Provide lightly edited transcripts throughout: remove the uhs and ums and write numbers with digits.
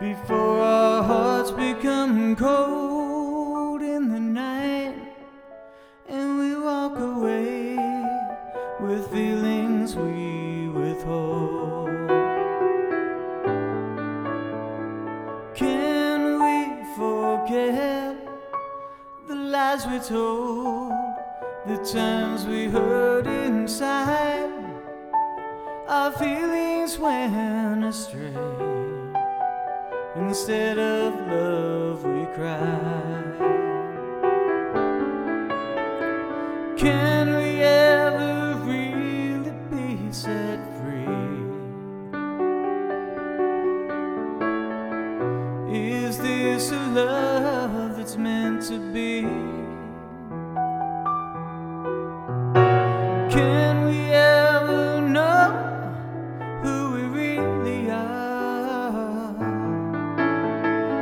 Before our hearts become cold in the night, and we walk away with feelings we withhold. Can we forget the lies we told, the times we hurt inside, our feelings went astray? Instead of love, we cry. Can we ever really be set free? Is this a love that's meant to be? Can we ever know who we really are?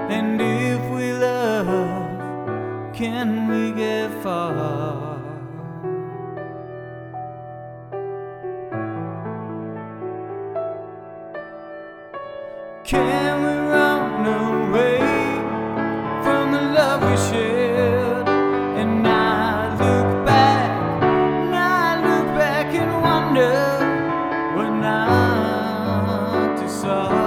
And if we love, can we get far? Can we run away from the love we shared and not look back and wonder we're not too soft?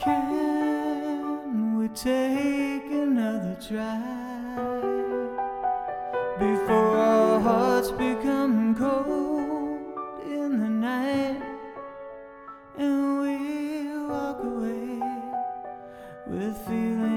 Can we take another try before our hearts become cold in the night, and we walk away with feelings